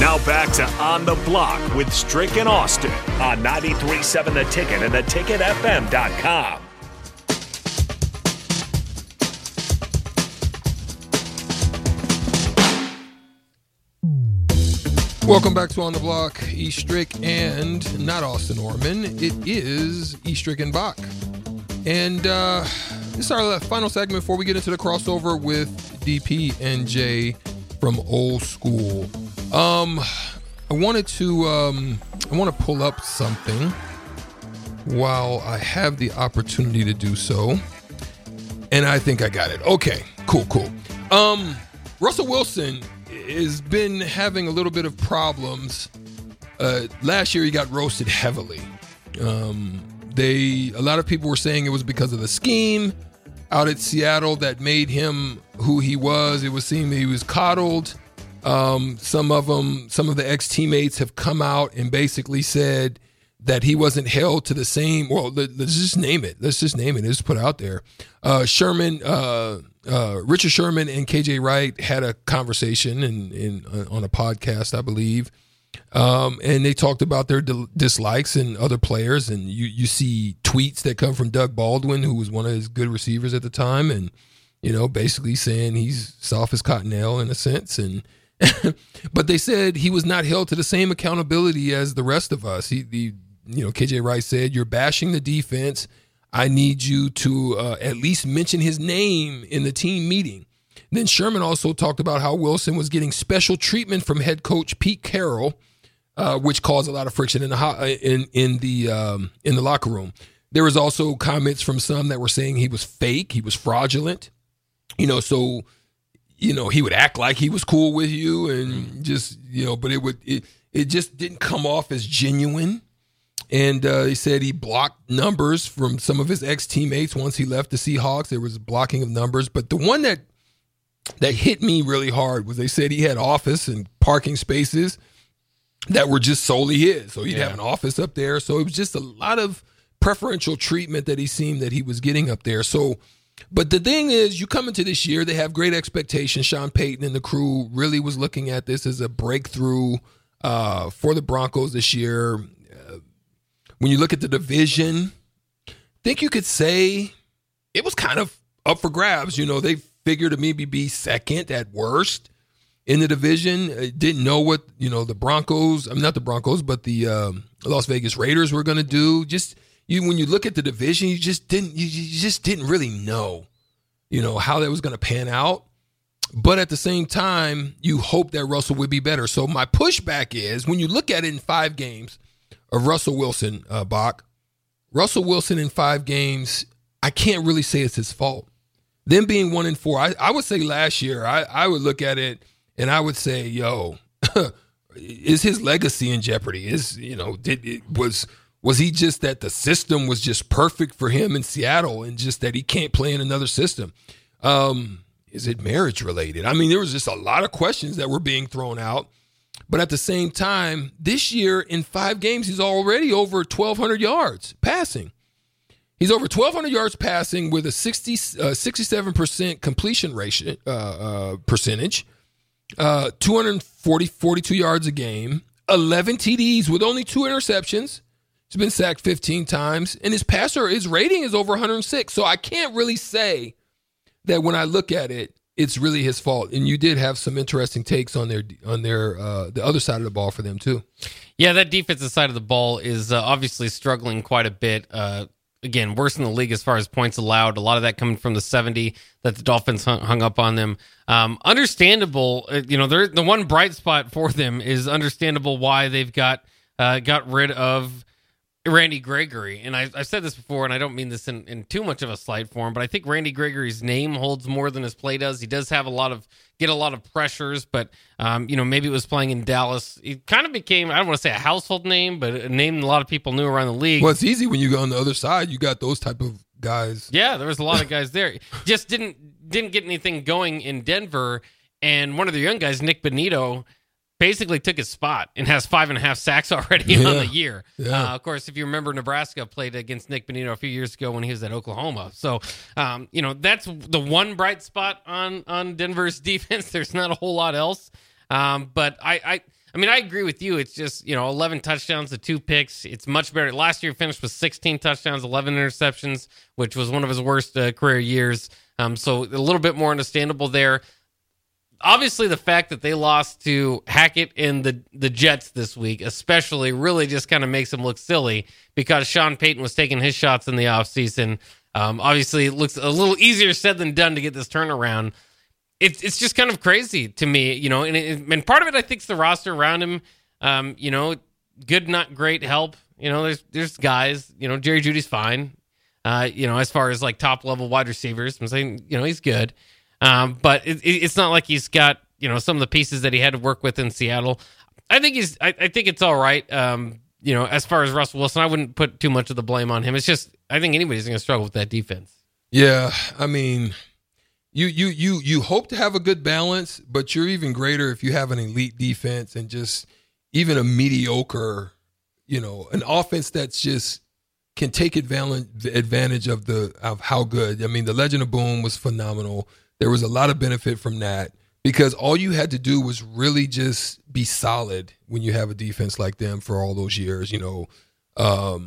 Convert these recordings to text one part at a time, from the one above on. Now back to On the Block with Strick and Austin on 93.7 The Ticket and theticketfm.com. Welcome back to On the Block, E. Strick and not Austin Orman. It is E. Strick and Bach. And this is our final segment before we get into the crossover with DP and Jay from Old School. I want to pull up something while I have the opportunity to do so. And I think I got it. Okay, cool. Russell Wilson has been having a little bit of problems. Last year he got roasted heavily. A lot of people were saying it was because of the scheme out at Seattle that made him who he was. It was seen that he was coddled. Some of the ex-teammates have come out and basically said that he wasn't held to the same. Well, let's just name it. Let's put it out there. Richard Sherman and KJ Wright had a conversation on a podcast, I believe. And they talked about their dislikes and other players. And you see tweets that come from Doug Baldwin, who was one of his good receivers at the time. And, you know, basically saying he's soft as cottonelle in a sense. And, but they said he was not held to the same accountability as the rest of us. KJ Wright said, "You're bashing the defense. I need you to at least mention his name in the team meeting." And then Sherman also talked about how Wilson was getting special treatment from head coach Pete Carroll, which caused a lot of friction in the locker room. There was also comments from some that were saying he was fake, he was fraudulent. So he would act like he was cool with you, and just but it just didn't come off as genuine. And he said he blocked numbers from some of his ex-teammates once he left the Seahawks. There was blocking of numbers. But the one that hit me really hard was they said he had office and parking spaces that were just solely his. So he'd have an office up there. So it was just a lot of preferential treatment that he seemed that he was getting up there. So, but the thing is, you come into this year, they have great expectations. Sean Payton and the crew really was looking at this as a breakthrough for the Broncos this year. When you look at the division, I think you could say it was kind of up for grabs. They figured to maybe be second at worst in the division. Didn't know what, the Las Vegas Raiders were going to do. Just when you look at the division, you just didn't really know, how that was going to pan out. But at the same time, you hope that Russell would be better. So my pushback is when you look at it in 5 games, of Russell Wilson, Bach. Russell Wilson in 5 games, I can't really say it's his fault. Them being 1-4, I would say last year, I would look at it and I would say, is his legacy in jeopardy? Was he just that the system was just perfect for him in Seattle and just that he can't play in another system? Is it marriage related? There was just a lot of questions that were being thrown out. But at the same time, this year in 5 games, he's already over 1,200 yards passing. He's over 1,200 yards passing with a 67% completion ratio, percentage, 42 yards a game, 11 TDs with only 2 interceptions. He's been sacked 15 times, and his rating is over 106. So I can't really say that when I look at it, it's really his fault. And you did have some interesting takes on their the other side of the ball for them too. Yeah, that defensive side of the ball is obviously struggling quite a bit. Again, worse in the league as far as points allowed. A lot of that coming from the 70 that the Dolphins hung up on them. Understandable, you know, the one bright spot for them is understandable why they've got rid of Randy Gregory. And I've said this before, and I don't mean this in too much of a slight form, but I think Randy Gregory's name holds more than his play does. He does have a lot of pressures, but you know, maybe it was playing in Dallas. It kind of became, I don't want to say a household name, but a name a lot of people knew around the league. Well, it's easy when you go on the other side, you got those type of guys. Yeah, there was a lot of guys there. Just didn't get anything going in Denver, and one of the young guys, Nick Benito, basically took his spot and has 5.5 sacks already on the year. Yeah. Of course, if you remember, Nebraska played against Nick Benito a few years ago when he was at Oklahoma. So, you know, that's the one bright spot on Denver's defense. There's not a whole lot else. But I mean, I agree with you. It's just, you know, 11 touchdowns to 2 picks. It's much better. Last year finished with 16 touchdowns, 11 interceptions, which was one of his worst career years. So a little bit more understandable there. Obviously, the fact that they lost to Hackett and the Jets this week especially really just kind of makes them look silly because Sean Payton was taking his shots in the offseason. Obviously, it looks a little easier said than done to get this turnaround. It's just kind of crazy to me, you know, and part of it, I think, is the roster around him. You know, good, not great help. You know, there's guys, you know, Jerry Jeudy's fine, you know, as far as like top-level wide receivers. I'm saying, you know, he's good. But it's not like he's got, you know, some of the pieces that he had to work with in Seattle. I think I think it's all right. You know, as far as Russell Wilson, I wouldn't put too much of the blame on him. It's just, I think anybody's going to struggle with that defense. Yeah. I mean, you hope to have a good balance, but you're even greater if you have an elite defense and just even a mediocre, you know, an offense that's just can take advantage of how good. I mean, the Legion of Boom was phenomenal. There was a lot of benefit from that because all you had to do was really just be solid when you have a defense like them for all those years, you know.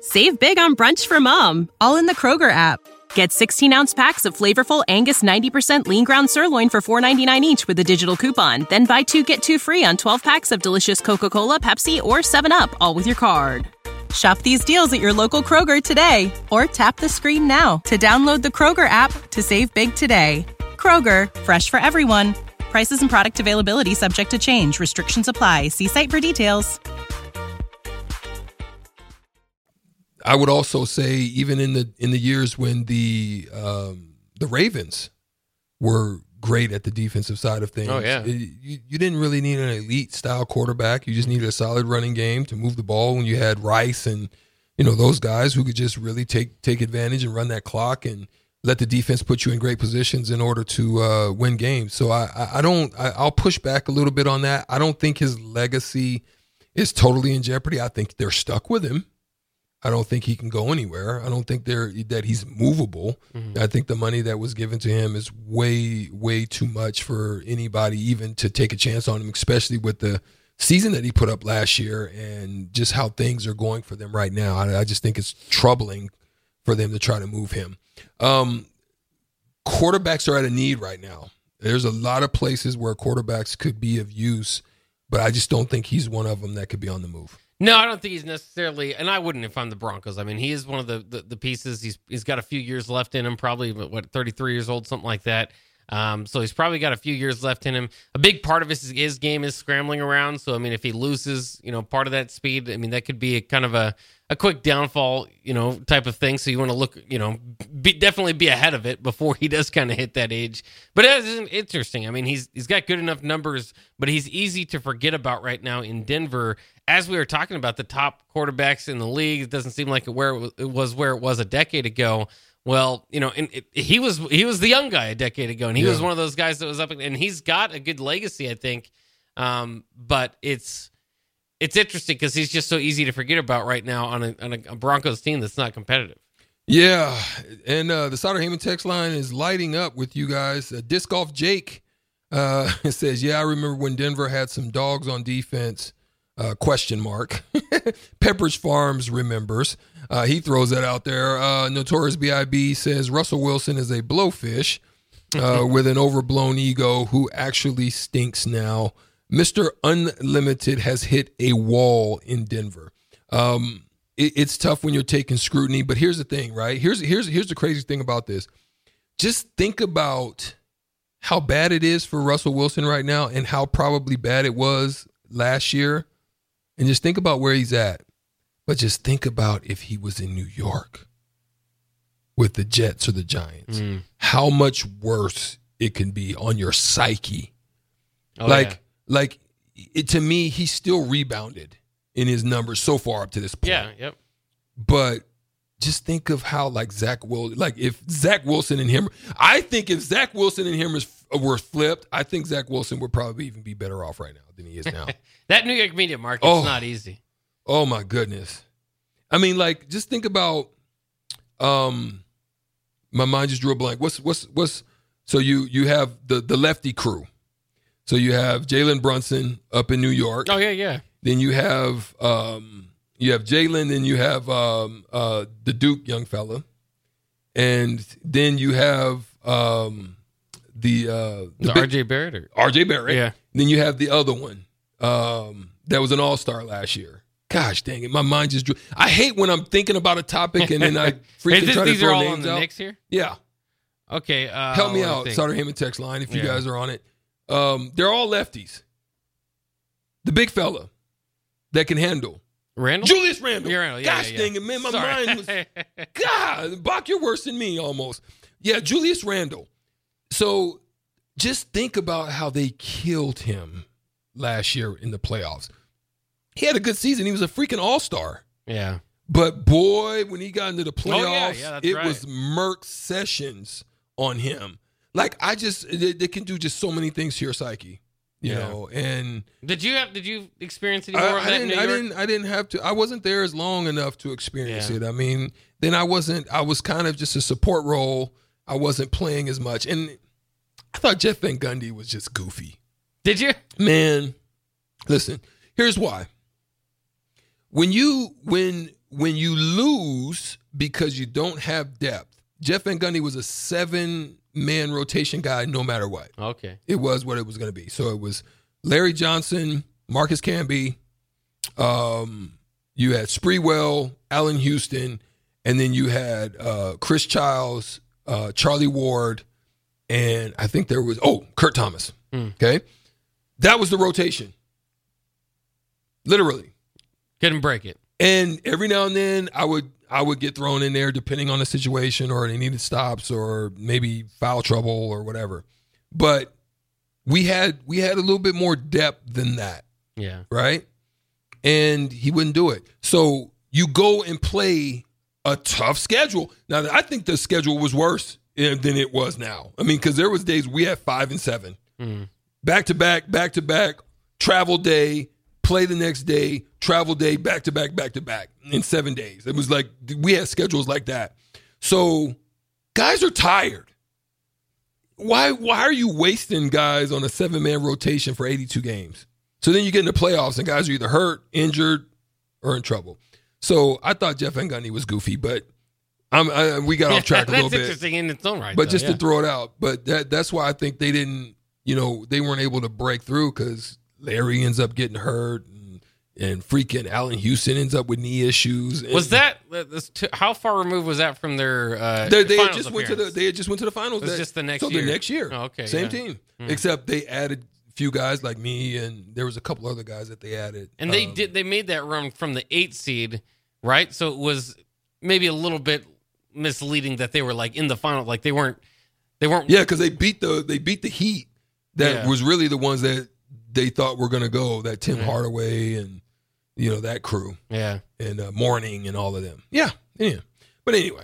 Save big on brunch for mom, all in the Kroger app. Get 16-ounce packs of flavorful Angus 90% lean ground sirloin for $4.99 each with a digital coupon. Then buy 2, get 2 free on 12 packs of delicious Coca-Cola, Pepsi, or 7-Up, all with your card. Shop these deals at your local Kroger today, or tap the screen now to download the Kroger app to save big today. Kroger, fresh for everyone. Prices and product availability subject to change. Restrictions apply. See site for details. I would also say, even in the years when the Ravens were great at the defensive side of things. Oh, yeah. You didn't really need an elite-style quarterback. You just needed a solid running game to move the ball when you had Rice and, you know, those guys who could just really take advantage and run that clock and let the defense put you in great positions in order to win games. So I'll push back a little bit on that. I don't think his legacy is totally in jeopardy. I think they're stuck with him. I don't think he can go anywhere. I don't think that he's movable. Mm-hmm. I think the money that was given to him is way, way too much for anybody even to take a chance on him, especially with the season that he put up last year and just how things are going for them right now. I just think it's troubling for them to try to move him. Quarterbacks are at a need right now. There's a lot of places where quarterbacks could be of use, but I just don't think he's one of them that could be on the move. No, I don't think he's necessarily, and I wouldn't if I'm the Broncos. I mean, he is one of the pieces. He's got a few years left in him, probably, 33 years old, something like that. So he's probably got a few years left in him. A big part of his game is scrambling around. So, I mean, if he loses, you know, part of that speed, I mean, that could be a kind of a quick downfall, you know, type of thing. So you want to look, you know, definitely be ahead of it before he does kind of hit that age. But it's interesting. I mean, he's got good enough numbers, but he's easy to forget about right now in Denver. As we were talking about the top quarterbacks in the league, it doesn't seem like it was a decade ago. Well, you know, and he was the young guy a decade ago, and he was one of those guys that was up, and he's got a good legacy, I think. But it's interesting because he's just so easy to forget about right now on a Broncos team that's not competitive. Yeah, and the Sutter Heyman text line is lighting up with you guys. Disc Golf Jake says, "Yeah, I remember when Denver had some dogs on defense." Question mark. Pepperidge Farms remembers. He throws that out there. Notorious B.I.B. says Russell Wilson is a blowfish. with an overblown ego who actually stinks now. Mr. Unlimited has hit a wall in Denver. It's tough when you're taking scrutiny, but here's the thing, right? Here's the crazy thing about this. Just think about how bad it is for Russell Wilson right now and how probably bad it was last year. And just think about where he's at. But just think about if he was in New York with the Jets or the Giants, how much worse it can be on your psyche. To me, he still rebounded in his numbers so far up to this point. Yeah, yep. But just think of how if Zach Wilson and him were flipped, I think Zach Wilson would probably even be better off right now than he is now. That New York media market's not easy. Oh my goodness. I mean, just think about my mind just drew a blank. So you have the lefty crew. So you have Jalen Brunson up in New York. Oh yeah, yeah. Then you have Jalen, then you have the Duke young fella. And then you have the R.J. Barrett. R.J. Barrett. Yeah. Then you have the other one that was an all-star last year. Gosh dang it, my mind just drew. I hate when I'm thinking about a topic and then I freaking try to throw names out. These are all on the Knicks here? Yeah. Okay. Help me out, Sutter Heyman text line, if you guys are on it. They're all lefties. The big fella that can handle. Randle? Julius Randle. Yeah, gosh dang it, man. My mind was... God, Bach, you're worse than me almost. Yeah, Julius Randle. So just think about how they killed him last year in the playoffs. He had a good season. He was a freaking all-star. Yeah. But, boy, when he got into the playoffs, it was Merc sessions on him. They can do just so many things to your psyche, you know. And did you experience any more of that in New York? I didn't have to. I wasn't there as long enough to experience it. I mean, then I was kind of just a support role. I wasn't playing as much. And I thought Jeff Van Gundy was just goofy. Did you? Man, listen, here's why. When you lose because you don't have depth, Jeff Van Gundy was a 7-man rotation guy no matter what. Okay. It was what it was going to be. So it was Larry Johnson, Marcus Camby, you had Sprewell, Allen Houston, and then you had Chris Childs, Charlie Ward, and I think there was Kurt Thomas. Okay? That was the rotation. Literally. Couldn't break it. And every now and then I would get thrown in there depending on the situation or they needed stops or maybe foul trouble or whatever. But we had a little bit more depth than that. Yeah. Right? And he wouldn't do it. So you go and play a tough schedule. Now, I think the schedule was worse than it was now. I mean, because there was days we had 5 and 7. Back to back, travel day, play the next day, travel day, back to back in 7 days. It was like we had schedules like that. So guys are tired. Why are you wasting guys on a 7-man rotation for 82 games? So then you get in the playoffs and guys are either hurt, injured, or in trouble. So I thought Jeff Van Gundy was goofy, but we got off track a little bit. That's interesting in its own right. But to throw it out, but that's why I think they didn't, they weren't able to break through because Larry ends up getting hurt. And freaking Allen Houston ends up with knee issues. And was that how far removed was that from their? They had just went to the finals. It was just the next year. So the next year, same team, except they added a few guys like me, and there was a couple other guys that they added. And they did. They made that run from the 8 seed, right? So it was maybe a little bit misleading that they were in the final. They weren't. Yeah, because they beat the Heat. That was really the ones that they thought were going to go. That Tim Hardaway and. That crew. Yeah. And Mourning and all of them. Yeah. But anyway,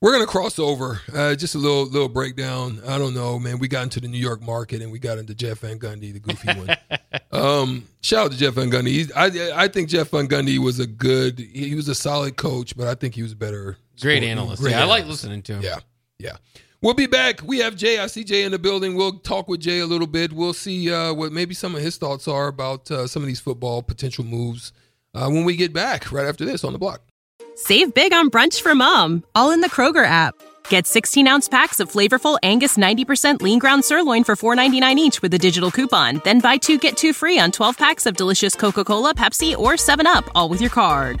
we're going to cross over. Just a little breakdown. I don't know, man. We got into the New York market and we got into Jeff Van Gundy, the goofy one. Shout out to Jeff Van Gundy. I think Jeff Van Gundy was he was a solid coach, but I think he was better. Great analyst. Great analyst. I like listening to him. Yeah. We'll be back. We have Jay. I see Jay in the building. We'll talk with Jay a little bit. We'll see what maybe some of his thoughts are about some of these football potential moves when we get back right after this on The Block. Save big on brunch for mom, all in the Kroger app. Get 16-ounce packs of flavorful Angus 90% lean ground sirloin for $4.99 each with a digital coupon. Then buy two, get two free on 12 packs of delicious Coca-Cola, Pepsi, or 7-Up, all with your card.